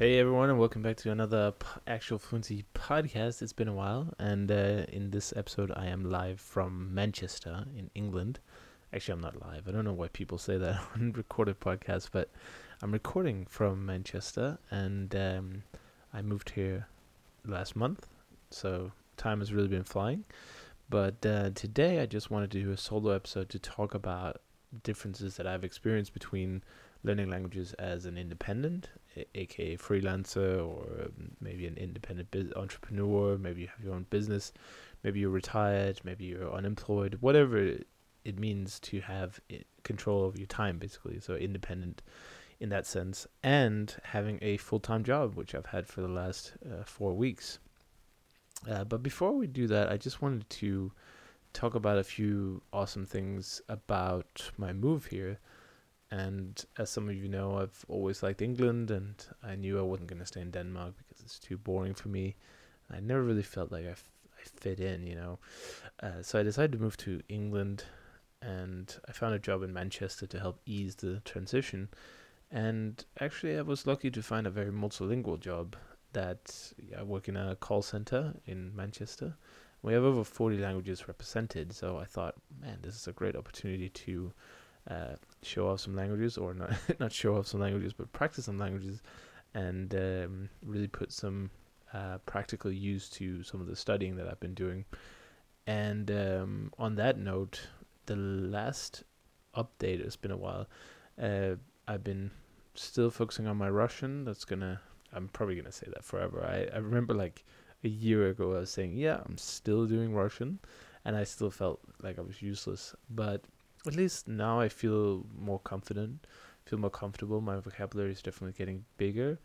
Hey everyone, and welcome back to another Actual Fluency podcast. It's been a while, and in this episode I am live from Manchester in England. Actually, I'm not live. I don't know why people say that on recorded podcasts, but I'm recording from Manchester, and I moved here last month, so time has really been flying. But today I just wanted to do a solo episode to talk about differences that I've experienced between learning languages as an independent, aka freelancer, or maybe an independent entrepreneur. Maybe you have your own business, maybe you're retired, maybe you're unemployed, whatever it means to have control over your time, basically. So independent in that sense, and having a full-time job, which I've had for the last 4 weeks. But before we do that, I just wanted to talk about a few awesome things about my move here. And as some of you know, I've always liked England, and I knew I wasn't going to stay in Denmark because it's too boring for me. I never really felt like I fit in, you know. So I decided to move to England, and I found a job in Manchester to help ease the transition. And actually, I was lucky to find a very multilingual job that I work in a call center in Manchester. We have over 40 languages represented, so I thought, man, this is a great opportunity to show off some languages, or not show off some languages, but practice some languages, and really put some practical use to some of the studying that I've been doing. And on that note, the last update, it's been a while, I've been still focusing on my Russian. I'm probably going to say that forever. I remember like a year ago I was saying, yeah, I'm still doing Russian, and I still felt like I was useless, but at least now I feel more confident, feel more comfortable. My vocabulary is definitely getting bigger,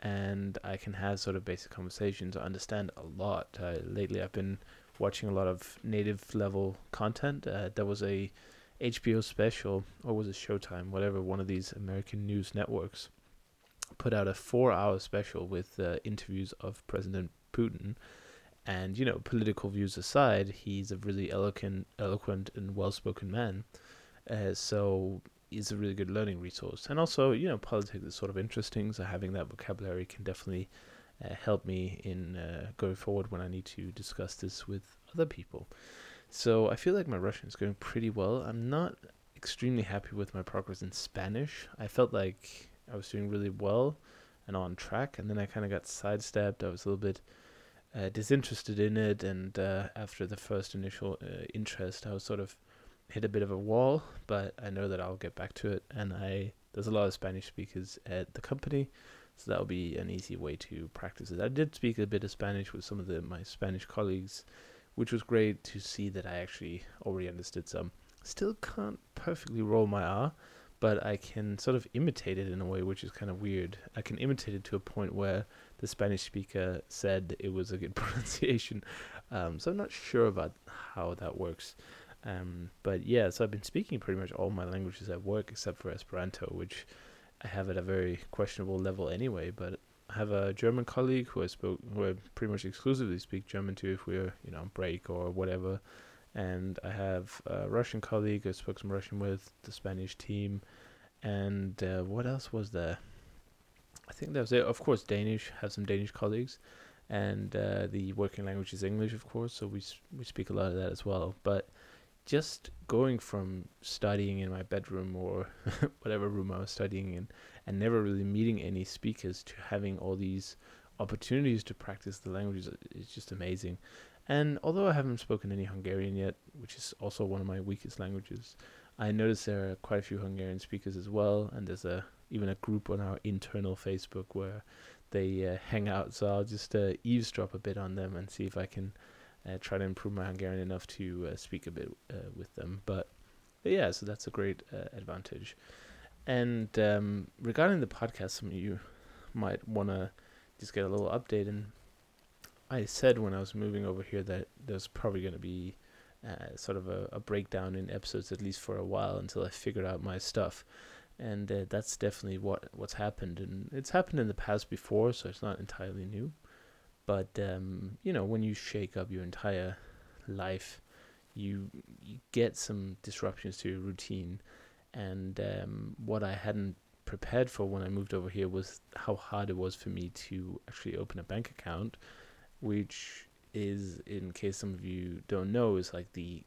and I can have sort of basic conversations. I understand a lot. Lately I've been watching a lot of native level content. There was a HBO special, or was it Showtime, whatever, one of these American news networks put out a 4-hour special with interviews of President Putin. And, you know, political views aside, he's a really eloquent and well-spoken man. So he's a really good learning resource. And also, you know, politics is sort of interesting. So having that vocabulary can definitely help me in going forward when I need to discuss this with other people. So I feel like my Russian is going pretty well. I'm not extremely happy with my progress in Spanish. I felt like I was doing really well and on track. And then I kind of got sidestepped. I was a little bit disinterested in it, and after the first initial interest I was sort of hit a bit of a wall, but I know that I'll get back to it, and there's a lot of Spanish speakers at the company, so that'll be an easy way to practice it. I did speak a bit of Spanish with some of my Spanish colleagues, which was great to see that I actually already understood some. Still can't perfectly roll my R, but I can sort of imitate it in a way, which is kind of weird. I can imitate it to a point where the Spanish speaker said it was a good pronunciation. So I'm not sure about how that works. But yeah, so I've been speaking pretty much all my languages at work, except for Esperanto, which I have at a very questionable level anyway. But I have a German colleague who I pretty much exclusively speak German to if we're, you know, on break or whatever. And I have a Russian colleague I spoke some Russian with, the Spanish team, and what else was there? I think that was it. Of course, Danish, have some Danish colleagues, and the working language is English, of course, so we speak a lot of that as well. But just going from studying in my bedroom or whatever room I was studying in, and never really meeting any speakers, to having all these opportunities to practice the languages is just amazing. And although I haven't spoken any Hungarian yet, which is also one of my weakest languages, I noticed there are quite a few Hungarian speakers as well, and there's even a group on our internal Facebook where they hang out, so I'll just eavesdrop a bit on them and see if I can try to improve my Hungarian enough to speak a bit with them. But yeah, so that's a great advantage. And regarding the podcast, some of you might want to just get a little update, and I said when I was moving over here that there's probably going to be sort of a breakdown in episodes, at least for a while, until I figured out my stuff. And that's definitely what's happened. And it's happened in the past before, so it's not entirely new. But, you know, when you shake up your entire life, you get some disruptions to your routine. And what I hadn't prepared for when I moved over here was how hard it was for me to actually open a bank account, which is, in case some of you don't know, is like the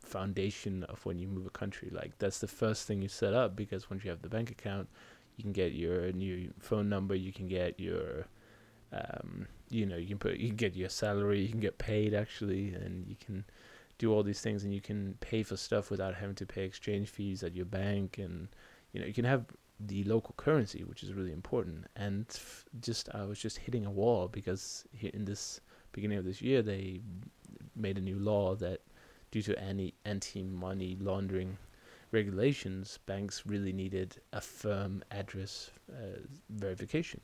foundation of when you move a country. Like, that's the first thing you set up, because once you have the bank account, you can get your new phone number, you can get your you can get your salary, you can get paid actually, and you can do all these things, and you can pay for stuff without having to pay exchange fees at your bank, and you can have the local currency, which is really important. And I was just hitting a wall, because in this beginning of this year they made a new law that due to any anti-money laundering regulations, banks really needed a firm address verification.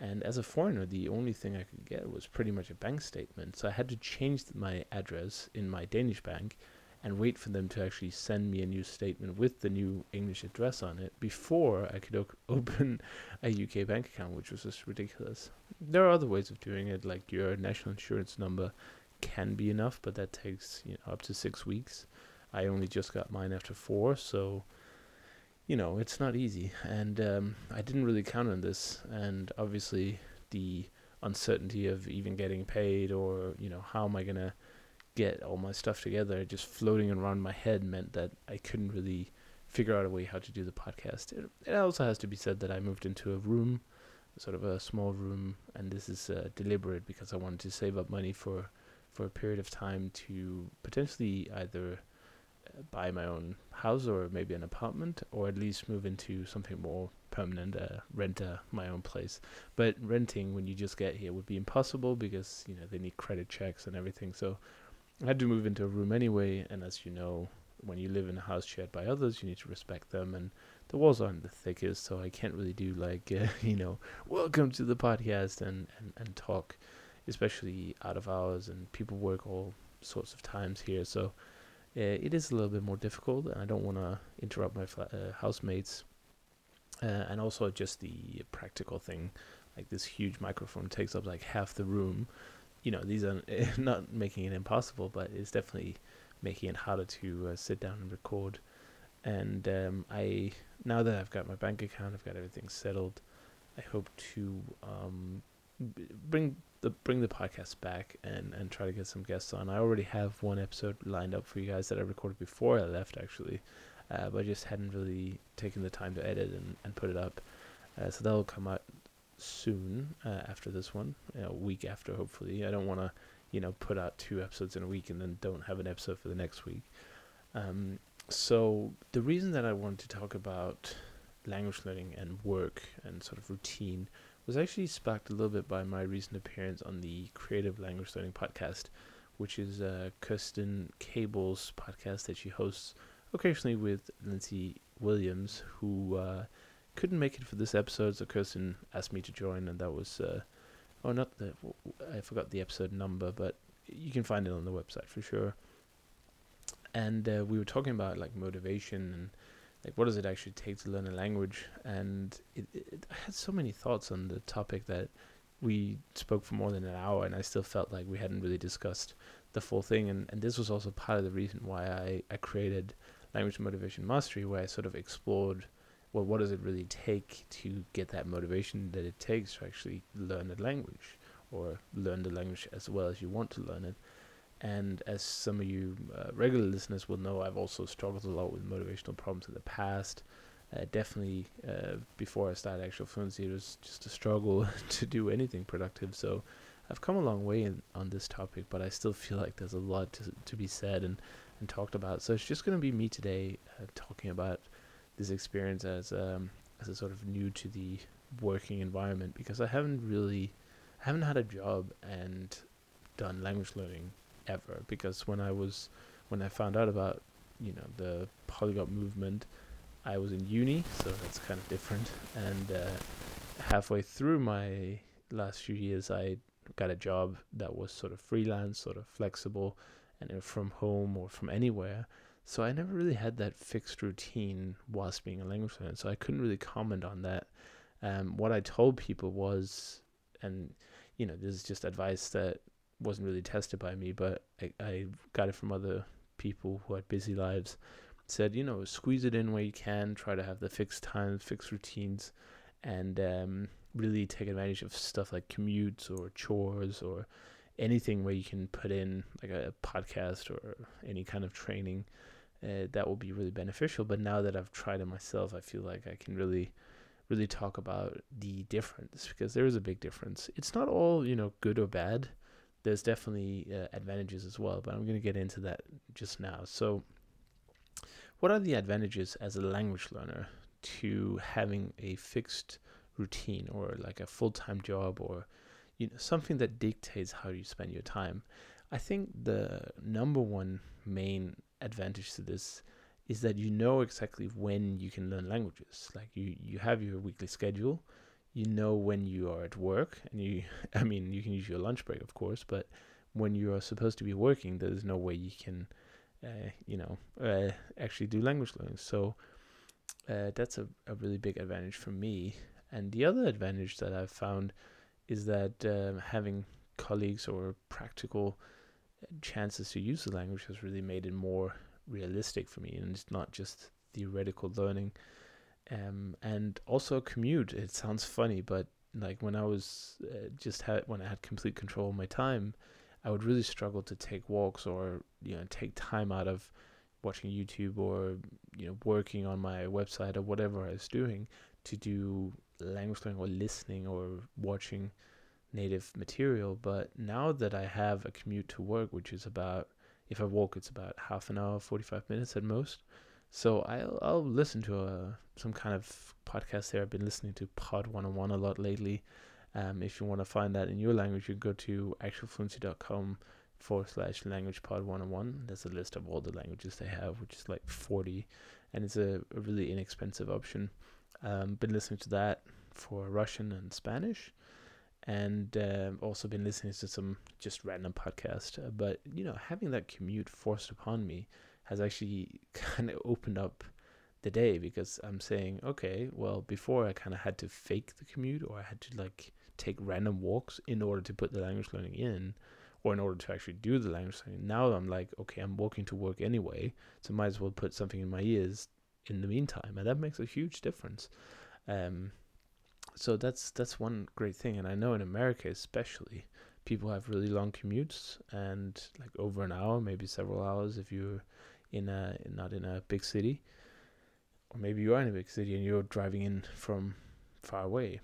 And as a foreigner, the only thing I could get was pretty much a bank statement. So I had to change my address in my Danish bank and wait for them to actually send me a new statement with the new English address on it before I could open a UK bank account, which was just ridiculous. There are other ways of doing it, like your national insurance number can be enough, but that takes up to 6 weeks. I only just got mine after 4, so it's not easy. And I didn't really count on this, and obviously the uncertainty of even getting paid, or how am I gonna get all my stuff together, just floating around my head, meant that I couldn't really figure out a way how to do the podcast. It also has to be said that I moved into a room, sort of a small room, and this is deliberate, because I wanted to save up money for a period of time to potentially either buy my own house, or maybe an apartment, or at least move into something more permanent, rent my own place. But renting when you just get here would be impossible, because they need credit checks and everything. So I had to move into a room anyway, and as you know, when you live in a house shared by others, you need to respect them, and the walls aren't the thickest, so I can't really do like welcome to the podcast and talk, especially out of hours, and people work all sorts of times here, so it is a little bit more difficult, and I don't want to interrupt my housemates. And also just the practical thing, like this huge microphone takes up like half the room. These are not making it impossible, but it's definitely making it harder to sit down and record. And now that I've got my bank account, I've got everything settled, I hope to bring the podcast back and try to get some guests on. I already have one episode lined up for you guys that I recorded before I left, actually, but I just hadn't really taken the time to edit and put it up, so that'll come out soon, after this one, a week after, hopefully. I don't want to put out 2 episodes in a week and then don't have an episode for the next week. So the reason that I wanted to talk about language learning and work and sort of routine was actually sparked a little bit by my recent appearance on the Creative Language Learning Podcast, which is Kirsten Cable's podcast that she hosts occasionally with Lindsay Williams, who couldn't make it for this episode, so Kirsten asked me to join, and that was, I forgot the episode number, but you can find it on the website for sure. And we were talking about like motivation and like, what does it actually take to learn a language? And I had so many thoughts on the topic that we spoke for more than an hour, and I still felt like we hadn't really discussed the full thing. And this was also part of the reason why I created Language Motivation Mastery, where I sort of explored, well, what does it really take to get that motivation that it takes to actually learn a language, or learn the language as well as you want to learn it. And as some of you regular listeners will know, I've also struggled a lot with motivational problems in the past. Definitely before I started Actual Fluency, it was just a struggle to do anything productive. So I've come a long way on this topic, but I still feel like there's a lot to be said and talked about. So it's just going to be me today talking about this experience as a sort of new to the working environment, because I haven't had a job and done language learning ever, because when I found out about the polyglot movement, I was in uni, so that's kind of different, and halfway through my last few years I got a job that was sort of freelance, sort of flexible, and from home or from anywhere, so I never really had that fixed routine whilst being a language learner, so I couldn't really comment on that. What I told people was, and this is just advice that wasn't really tested by me, but I got it from other people who had busy lives, said, you know, squeeze it in where you can, try to have the fixed times, fixed routines, and really take advantage of stuff like commutes or chores or anything where you can put in like a podcast or any kind of training. That will be really beneficial. But now that I've tried it myself, I feel like I can really talk about the difference, because there is a big difference. It's not all, you know, good or bad. There's definitely advantages as well, but I'm going to get into that just now. So what are the advantages as a language learner to having a fixed routine or like a full-time job or, you know, something that dictates how you spend your time? I think the number one main advantage to this is that you know exactly when you can learn languages. Like you have your weekly schedule, you know when you are at work, and you can use your lunch break, of course, but when you are supposed to be working, there's no way you can actually do language learning. So that's a really big advantage for me. And the other advantage that I've found is that having colleagues or practical chances to use the language has really made it more realistic for me, and it's not just theoretical learning. And also commute, it sounds funny, but like when I was when I had complete control of my time, I would really struggle to take walks or, you know, take time out of watching YouTube or, you know, working on my website or whatever I was doing to do language learning or listening or watching native material. But now that I have a commute to work, which is about, if I walk, it's about half an hour, 45 minutes at most. So I'll listen to some kind of podcast there. I've been listening to Pod one on one a lot lately. If you want to find that in your language, you can go to actualfluency.com/language pod 101. There's a list of all the languages they have, which is like 40, and it's a really inexpensive option. Been listening to that for Russian and Spanish, and also been listening to some just random podcast. But, you know, having that commute forced upon me has actually kind of opened up the day, because I'm saying, okay, well, before I kind of had to fake the commute, or I had to like take random walks in order to put the language learning in, or in order to actually do the language learning. Now I'm like, okay, I'm walking to work anyway, so might as well put something in my ears in the meantime. And that makes a huge difference. So that's one great thing. And I know in America especially, people have really long commutes, and like over an hour, maybe several hours if you're not in a big city, or maybe you are in a big city and you're driving in from far away.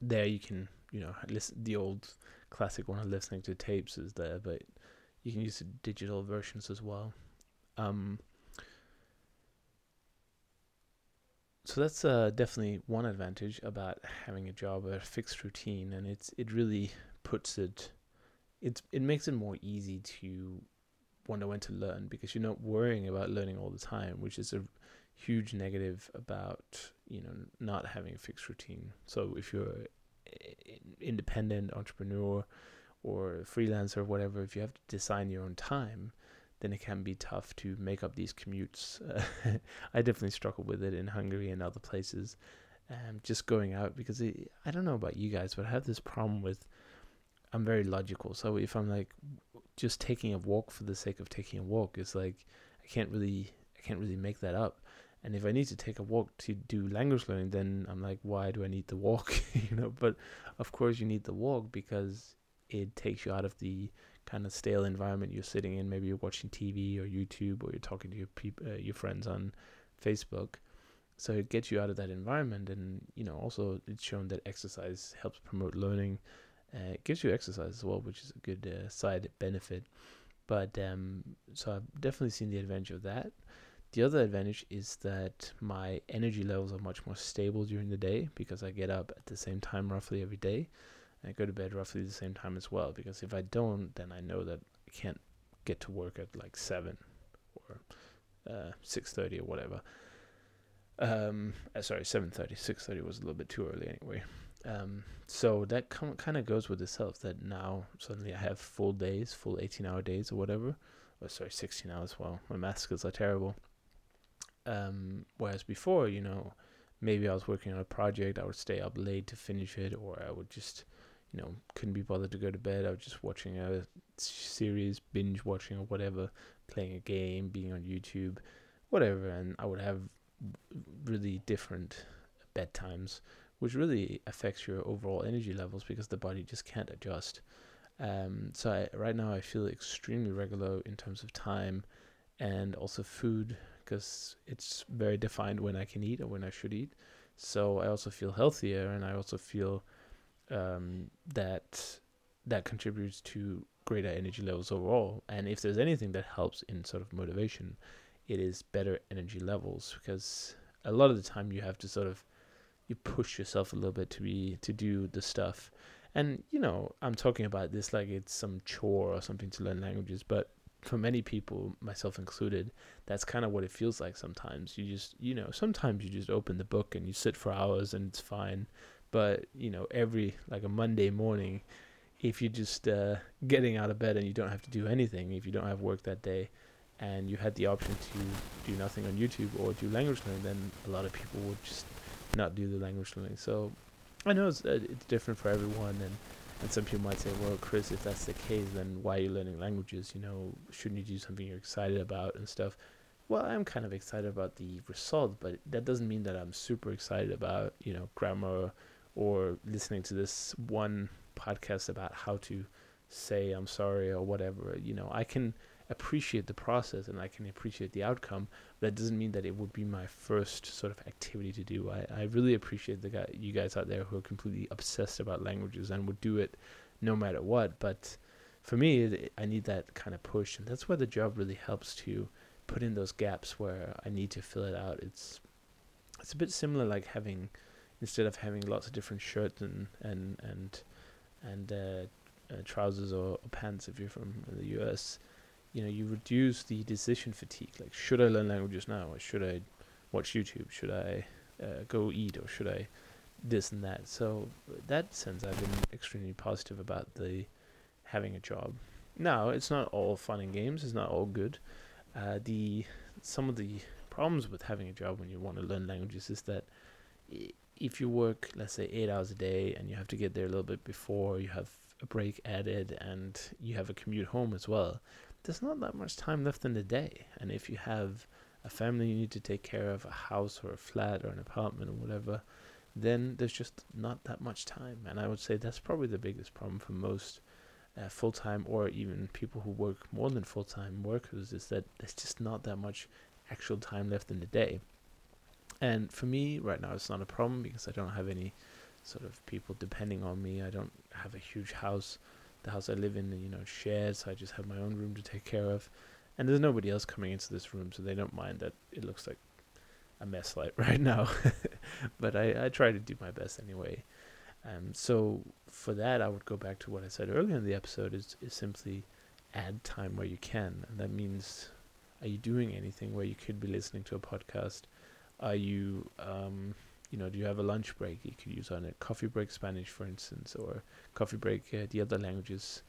There you can, you know, listen, the old classic one of listening to tapes is there, but you can use the digital versions as well. So that's definitely one advantage about having a job, a fixed routine, and it really puts it makes it more easy to wonder when to learn, because you're not worrying about learning all the time, which is a huge negative about, you know, not having a fixed routine. So if you're an independent entrepreneur or a freelancer or whatever, if you have to design your own time, then it can be tough to make up these commutes. I definitely struggled with it in Hungary and other places, just going out, because I don't know about you guys, but I have this problem with, I'm very logical. So if I'm like just taking a walk for the sake of taking a walk, it's like I can't really make that up. And if I need to take a walk to do language learning, then I'm like, why do I need the walk? You know, but of course you need the walk, because it takes you out of the kind of stale environment you're sitting in. Maybe you're watching TV or YouTube, or you're talking to your friends on Facebook. So it gets you out of that environment. And, you know, also it's shown that exercise helps promote learning. It gives you exercise as well, which is a good side benefit. But so I've definitely seen the advantage of that. The other advantage is that my energy levels are much more stable during the day, because I get up at the same time roughly every day. I go to bed roughly the same time as well, because if I don't, then I know that I can't get to work at like 7 or 6:30 or whatever. 7:30. 6:30 was a little bit too early anyway. So that kind of goes with itself, that now suddenly I have full days, full 18-hour days or whatever. 16 hours. Well, my math skills are terrible. Whereas before, you know, maybe I was working on a project, I would stay up late to finish it, or I would just you know, couldn't be bothered to go to bed. I was just watching a series, binge watching or whatever, playing a game, being on YouTube, whatever. And I would have really different bedtimes, which really affects your overall energy levels because the body just can't adjust. Right now I feel extremely regular in terms of time and also food, because it's very defined when I can eat or when I should eat. So I also feel healthier, and I also feel that contributes to greater energy levels overall. And if there's anything that helps in sort of motivation, it is better energy levels, because a lot of the time you have to sort of, you push yourself a little bit to do the stuff. And, you know, I'm talking about this like it's some chore or something to learn languages, but for many people, myself included, that's kind of what it feels like sometimes. You just, you know, sometimes you just open the book and you sit for hours and it's fine. But, you know, every, like a Monday morning, if you're just getting out of bed and you don't have to do anything, if you don't have work that day, and you had the option to do nothing on YouTube or do language learning, then a lot of people would just not do the language learning. So I know it's different for everyone, and some people might say, well, Chris, if that's the case, then why are you learning languages? You know, shouldn't you do something you're excited about and stuff? Well, I'm kind of excited about the result, but that doesn't mean that I'm super excited about, you know, grammar or listening to this one podcast about how to say I'm sorry or whatever. You know, I can appreciate the process and I can appreciate the outcome, but that doesn't mean that it would be my first sort of activity to do. I really appreciate you guys out there who are completely obsessed about languages and would do it no matter what, but for me, I need that kind of push, and that's where the job really helps to put in those gaps where I need to fill it out. It's a bit similar, like having, instead of having lots of different shirts and trousers or pants if you're from the US, you know, you reduce the decision fatigue. Like, should I learn languages now, or should I watch YouTube? Should I go eat, or should I this and that? So in that sense, I've been extremely positive about the having a job. Now, it's not all fun and games. It's not all good. Some of the problems with having a job when you want to learn languages is that if you work, let's say, 8 hours a day, and you have to get there a little bit before, you have a break added, and you have a commute home as well, there's not that much time left in the day. And if you have a family you need to take care of, a house or a flat or an apartment or whatever, then there's just not that much time. And I would say that's probably the biggest problem for most full-time or even people who work more than full-time workers, is that there's just not that much actual time left in the day. And for me right now, it's not a problem because I don't have any sort of people depending on me. I don't have a huge house. The house I live in, you know, shared, so I just have my own room to take care of, and there's nobody else coming into this room, so they don't mind that it looks like a mess like right now. But I try to do my best anyway. So for that, I would go back to what I said earlier in the episode, is simply add time where you can. And that means, are you doing anything where you could be listening to a podcast? Are you you know, do you have a lunch break? You could use on a coffee break Spanish, for instance, or coffee break the other languages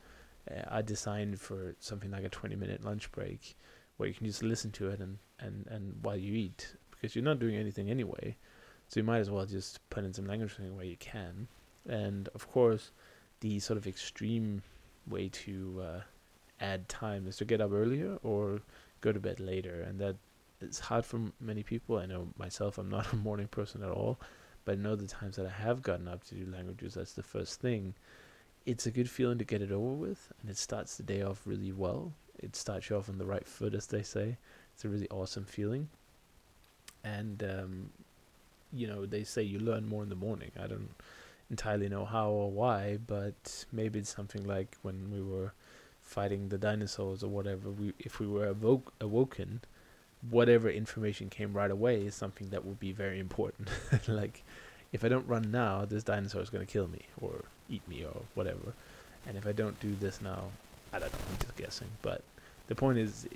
are designed for something like a 20-minute lunch break where you can just listen to it and while you eat, because you're not doing anything anyway. So you might as well just put in some language learning where you can. And, of course, the sort of extreme way to add time is to get up earlier or go to bed later, and that it's hard for many people. I know myself, I'm not a morning person at all, but I know the times that I have gotten up to do languages, that's the first thing. It's a good feeling to get it over with, and it starts the day off really well. It starts you off on the right foot, as they say. It's a really awesome feeling. And, you know, they say you learn more in the morning. I don't entirely know how or why, but maybe it's something like when we were fighting the dinosaurs or whatever, if we were awoken, whatever information came right away is something that will be very important. Like, if I don't run now, this dinosaur is going to kill me or eat me or whatever. And if I don't do this now, I don't know, I'm just guessing. But the point is,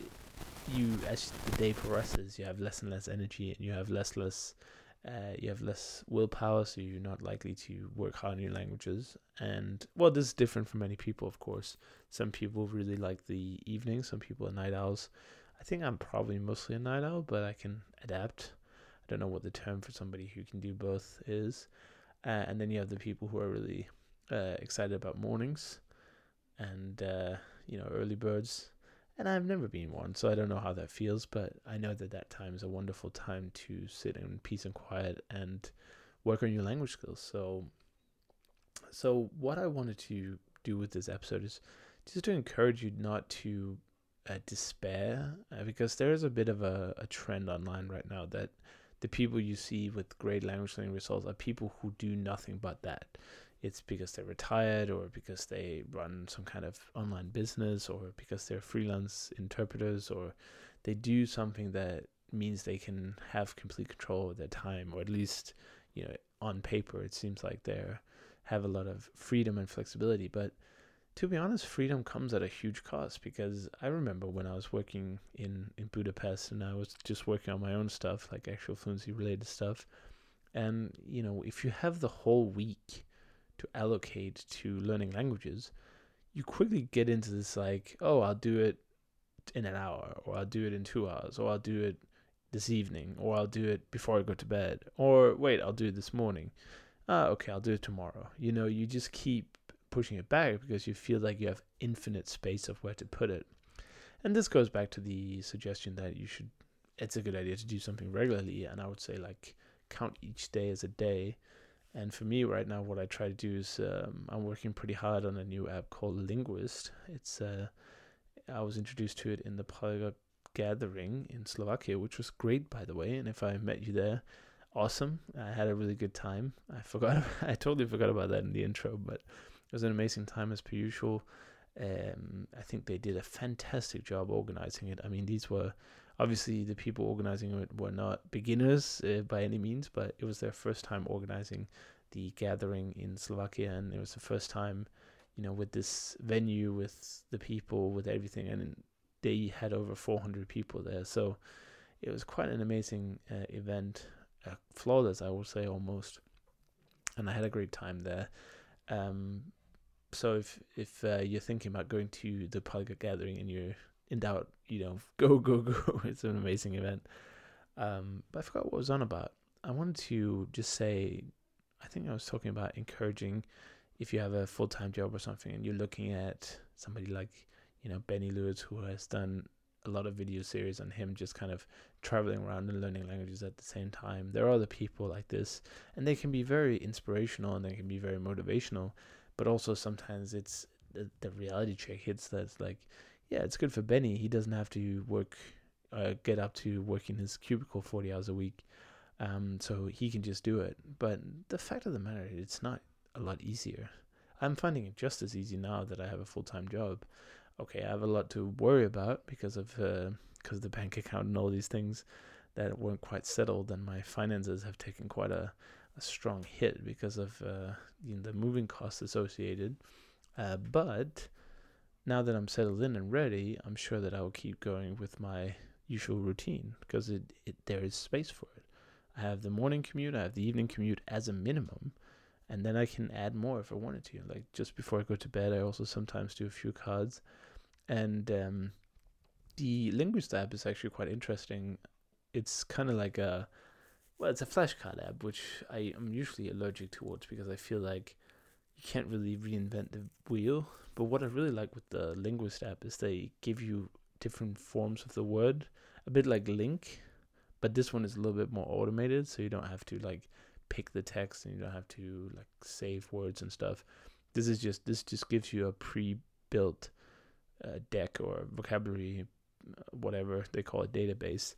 as the day progresses, you have less and less energy, and you have less willpower, so you're not likely to work hard on your languages. And, well, this is different for many people, of course. Some people really like the evening. Some people are night owls. I think I'm probably mostly a night owl, but I can adapt. I don't know what the term for somebody who can do both is. And then you have the people who are really excited about mornings and, early birds. And I've never been one, so I don't know how that feels, but I know that time is a wonderful time to sit in peace and quiet and work on your language skills. So what I wanted to do with this episode is just to encourage you not to despair, because there is a bit of a trend online right now that the people you see with great language learning results are people who do nothing but that. It's because they're retired, or because they run some kind of online business, or because they're freelance interpreters, or they do something that means they can have complete control of their time, or at least, on paper, it seems like they have a lot of freedom and flexibility. But to be honest, freedom comes at a huge cost, because I remember when I was working in Budapest and I was just working on my own stuff, like actual fluency related stuff. And, if you have the whole week to allocate to learning languages, you quickly get into this like, oh, I'll do it in an hour, or I'll do it in 2 hours, or I'll do it this evening, or I'll do it before I go to bed, or wait, I'll do it this morning. Okay, I'll do it tomorrow. You just keep pushing it back because you feel like you have infinite space of where to put it. And this goes back to the suggestion that it's a good idea to do something regularly. And I would say count each day as a day. And for me right now, what I try to do is I'm working pretty hard on a new app called Linguist. It's I was introduced to it in the Polyglot gathering in Slovakia, which was great, by the way. And if I met you there, awesome. I had a really good time. I totally forgot about that in the intro, but it was an amazing time as per usual. I think they did a fantastic job organizing it. I mean, these were obviously the people organizing it were not beginners by any means, but it was their first time organizing the gathering in Slovakia, and it was the first time, with this venue, with the people, with everything, and they had over 400 people there. So it was quite an amazing event. Flawless, I will say, almost, and I had a great time there. So if you're thinking about going to the Polyglot gathering and you're in doubt, go. It's an amazing event. But I forgot what I was on about. I wanted to just say, I think I was talking about encouraging, if you have a full-time job or something and you're looking at somebody like, Benny Lewis, who has done a lot of video series on him just kind of traveling around and learning languages at the same time. There are other people like this, and they can be very inspirational and they can be very motivational, but also sometimes it's the reality check hits that's like, yeah, it's good for Benny. He doesn't have to work, get up to work in his cubicle 40 hours a week, so he can just do it. But the fact of the matter, it's not a lot easier. I'm finding it just as easy now that I have a full-time job. Okay, I have a lot to worry about because of the bank account and all these things that weren't quite settled, and my finances have taken quite a strong hit because of the moving costs associated. But now that I'm settled in and ready, I'm sure that I will keep going with my usual routine because there is space for it. I have the morning commute, I have the evening commute as a minimum, and then I can add more if I wanted to. Like just before I go to bed, I also sometimes do a few cards. And the Linguist app is actually quite interesting. It's kind of like it's a flashcard app, which I am usually allergic towards because I feel like you can't really reinvent the wheel. But what I really like with the Linguist app is they give you different forms of the word, a bit like link, but this one is a little bit more automated, so you don't have to pick the text and you don't have to save words and stuff. This just gives you a pre-built deck or vocabulary, whatever they call it, database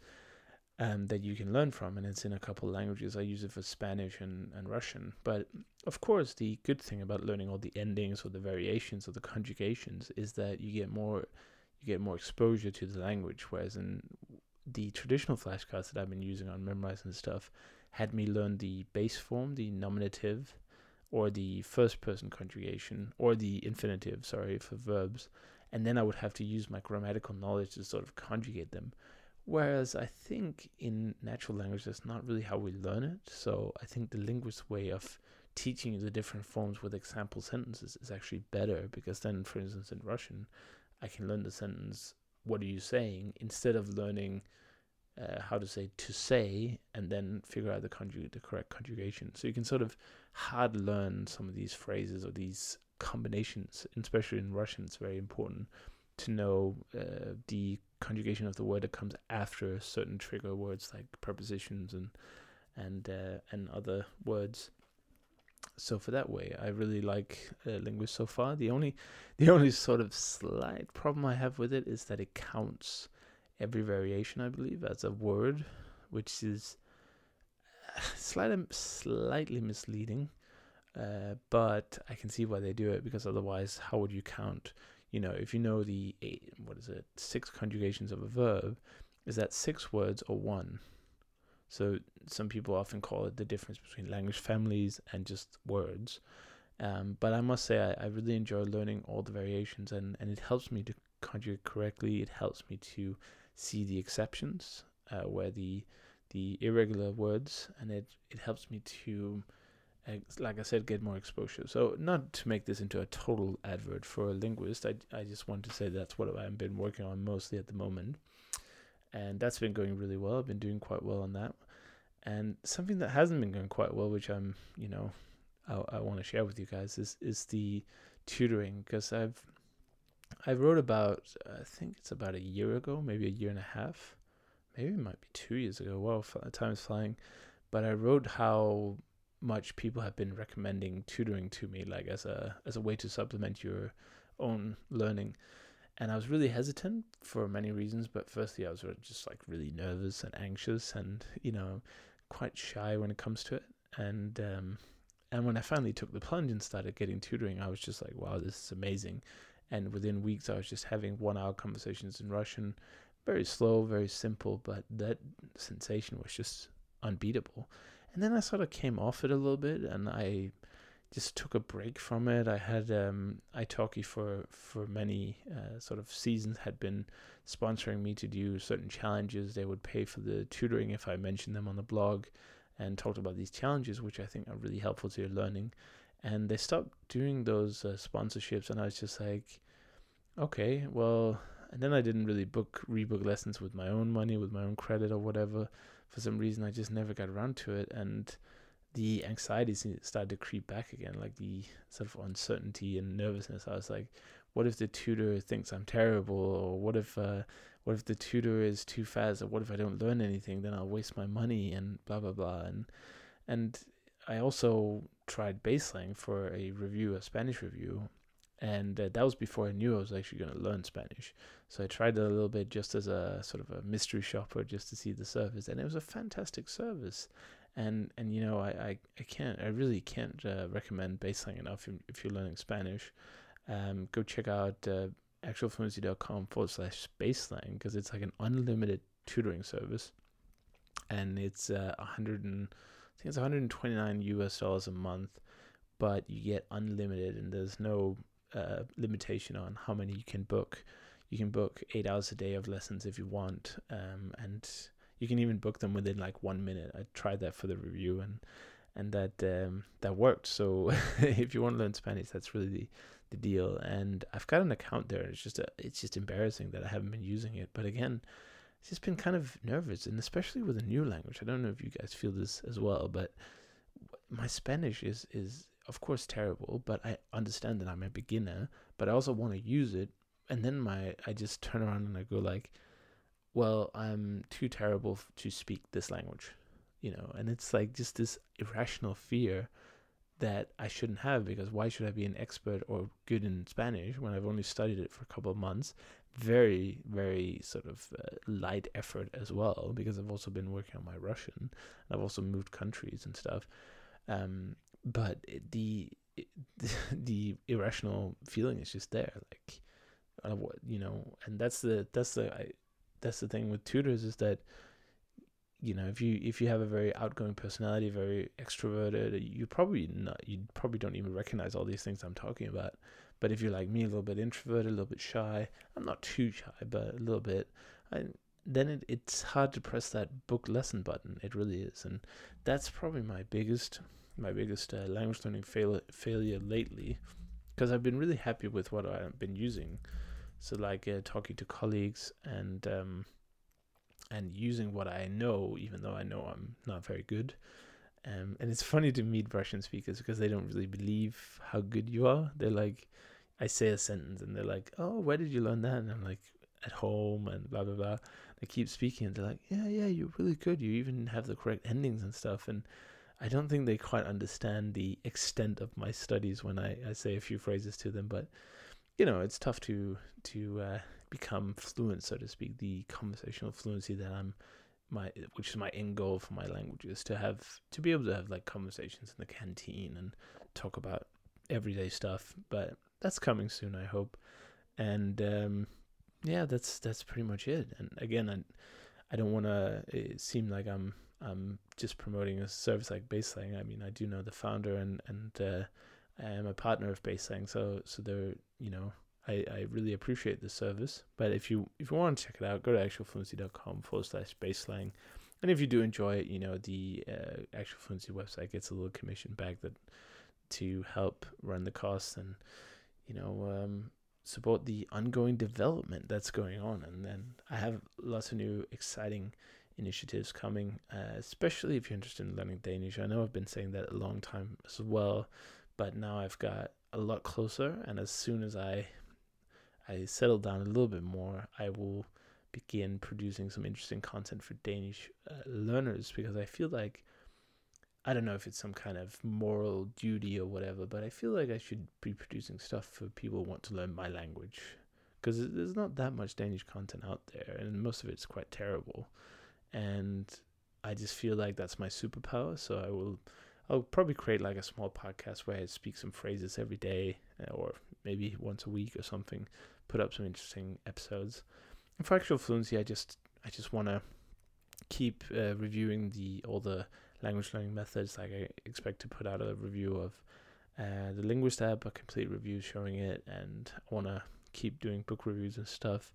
that you can learn from, and it's in a couple of languages. I use it for Spanish and Russian. But of course, the good thing about learning all the endings or the variations or the conjugations is that you get more exposure to the language, whereas in the traditional flashcards that I've been using on memorizing stuff had me learn the base form, the nominative, or the first-person conjugation, or the infinitive, for verbs, and then I would have to use my grammatical knowledge to sort of conjugate them. Whereas I think in natural language, that's not really how we learn it, so I think the Linguist way of teaching you the different forms with example sentences is actually better, because then, for instance, in Russian, I can learn the sentence, what are you saying, instead of learning how to say, and then figure out the correct conjugation. So you can sort of hard learn some of these phrases or these combinations, especially in Russian. It's very important to know the conjugation of the word that comes after certain trigger words like prepositions and other words. So for that way, I really like Linguist so far. The only sort of slight problem I have with it is that it counts every variation, I believe, as a word, which is slightly misleading. But I can see why they do it, because otherwise, how would you count? You know, if you know the six conjugations of a verb, is that six words or one? So some people often call it the difference between language families and just words. But I must say I really enjoy learning all the variations, and it helps me to conjugate correctly. It helps me to see the exceptions, where the irregular words, and it helps me to, like I said, get more exposure. So not to make this into a total advert for a linguist, I just want to say that's what I've been working on mostly at the moment. And that's been going really well. I've been doing quite well on that. And something that hasn't been going quite well, which I want to share with you guys, is the tutoring. Because I wrote about, I think it's about a year ago, maybe a year and a half. Maybe it might be 2 years ago. Wow, time is flying. But I wrote how much people have been recommending tutoring to me, like as a way to supplement your own learning. And I was really hesitant for many reasons, but firstly, I was just like really nervous and anxious and, quite shy when it comes to it. And when I finally took the plunge and started getting tutoring, I was just like, wow, this is amazing. And within weeks, I was just having 1 hour conversations in Russian, very slow, very simple, but that sensation was just unbeatable. And then I sort of came off it a little bit, and I just took a break from it. I had italki for many sort of seasons had been sponsoring me to do certain challenges. They would pay for the tutoring if I mentioned them on the blog and talked about these challenges, which I think are really helpful to your learning. And they stopped doing those sponsorships, and I was just like, okay, well, and then I didn't really rebook lessons with my own money, with my own credit or whatever. For some reason, I just never got around to it, and the anxiety started to creep back again, like the sort of uncertainty and nervousness. I was like, what if the tutor thinks I'm terrible, or what if the tutor is too fast, or what if I don't learn anything, then I'll waste my money and blah, blah, blah. And I also tried Baselang for a Spanish review, and that was before I knew I was actually going to learn Spanish. So I tried it a little bit just as a sort of a mystery shopper, just to see the service, and it was a fantastic service. And I really can't recommend Baselang enough if you're learning Spanish. Go check out actualfluency.com/Baselang, because it's like an unlimited tutoring service, and it's $129 a month, but you get unlimited, and there's no limitation on how many you can book. You can book 8 hours a day of lessons if you want, and you can even book them within like 1 minute. I tried that for the review, and that worked. So if you want to learn Spanish, that's really the deal. And I've got an account there. It's just embarrassing that I haven't been using it. But again, it's just been kind of nervous, and especially with a new language. I don't know if you guys feel this as well, but my Spanish is of course terrible. But I understand that I'm a beginner, but I also want to use it. And then I just turn around and I go like, well, I'm too terrible to speak this language, and it's like just this irrational fear that I shouldn't have, because why should I be an expert or good in Spanish when I've only studied it for a couple of months? Very, very sort of light effort as well, because I've also been working on my Russian, and I've also moved countries and stuff. But the irrational feeling is just there, like, and that's the thing with tutors, is that, if you have a very outgoing personality, very extroverted, you probably don't even recognize all these things I'm talking about. But if you're like me, a little bit introverted, a little bit shy — I'm not too shy, but a little bit — then it's hard to press that book lesson button. It really is. And that's probably my biggest language learning failure lately, because I've been really happy with what I've been using. So like talking to colleagues, and and using what I know, even though I know I'm not very good. And it's funny to meet Russian speakers because they don't really believe how good you are. They're like, I say a sentence and they're like, oh, where did you learn that? And I'm like, at home and blah, blah, blah. They keep speaking and they're like, yeah, you're really good. You even have the correct endings and stuff. And I don't think they quite understand the extent of my studies when I say a few phrases to them. But, you know, it's tough to become fluent, so to speak, the conversational fluency that which is my end goal for my languages, to be able to have like conversations in the canteen and talk about everyday stuff. But that's coming soon, I hope. And yeah, that's pretty much it. And again, I don't want to seem like I'm just promoting a service like Baselang. I mean, I do know the founder and I am a partner of Baselang, so they're, you know, I really appreciate the service. But if you want to check it out, go to actualfluency.com/Baselang. And if you do enjoy it, you know, the Actual Fluency website gets a little commission back that to help run the costs and, you know, support the ongoing development that's going on. And then I have lots of new exciting initiatives coming, especially if you're interested in learning Danish. I know I've been saying that a long time as well, but now I've got a lot closer, and as soon as I settle down a little bit more, I will begin producing some interesting content for Danish learners, because I feel like, I don't know if it's some kind of moral duty or whatever, but I feel like I should be producing stuff for people who want to learn my language, because there's not that much Danish content out there, and most of it's quite terrible, and I just feel like that's my superpower, so I'll probably create like a small podcast where I speak some phrases every day or maybe once a week or something, put up some interesting episodes. And for Actual Fluency, I just want to keep reviewing all the language learning methods. Like, I expect to put out a review of the Linguist app, a complete review showing it, and I want to keep doing book reviews and stuff.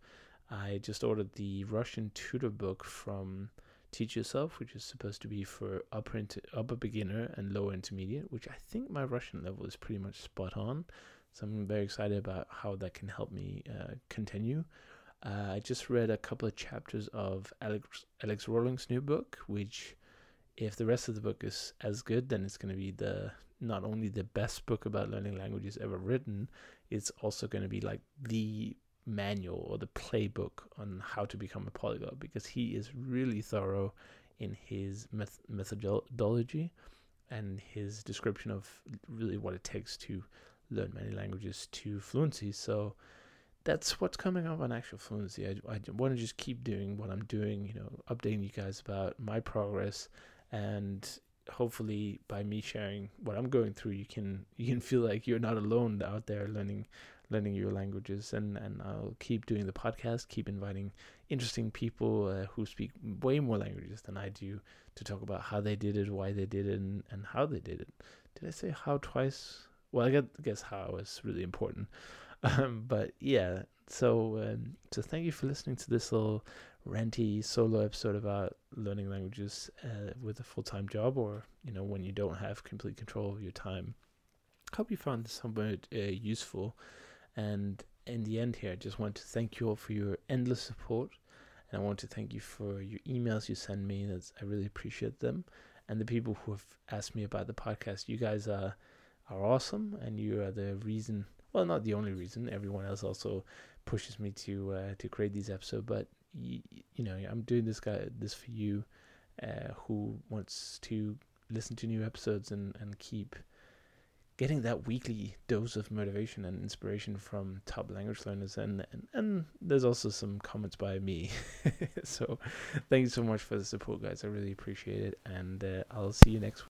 I just ordered the Russian tutor book from Teach Yourself, which is supposed to be for upper beginner and lower intermediate, which I think my Russian level is pretty much spot on. So I'm very excited about how that can help me continue. I just read a couple of chapters of Alex Rawlings' new book, which, if the rest of the book is as good, then it's going to be not only the best book about learning languages ever written, it's also going to be like the manual or the playbook on how to become a polyglot, because he is really thorough in his methodology and his description of really what it takes to learn many languages to fluency. So that's what's coming up on Actual Fluency. I want to just keep doing what I'm doing, you know, updating you guys about my progress, and hopefully by me sharing what I'm going through, you can feel like you're not alone out there learning your languages. And I'll keep doing the podcast, keep inviting interesting people who speak way more languages than I do to talk about how they did it, why they did it, and how they did it. Did I say how twice? Well, I guess how is really important. But yeah, so thank you for listening to this little ranty solo episode about learning languages with a full-time job, or, you know, when you don't have complete control of your time. Hope you found this somewhat useful. And in the end here, I just want to thank you all for your endless support. And I want to thank you for your emails you send me. I really appreciate them. And the people who have asked me about the podcast, you guys are awesome. And you are the reason, well, not the only reason. Everyone else also pushes me to create these episodes. But, you know, I'm doing this for you who wants to listen to new episodes and keep getting that weekly dose of motivation and inspiration from top language learners, and there's also some comments by me. So thank you so much for the support, guys. I really appreciate it, and I'll see you next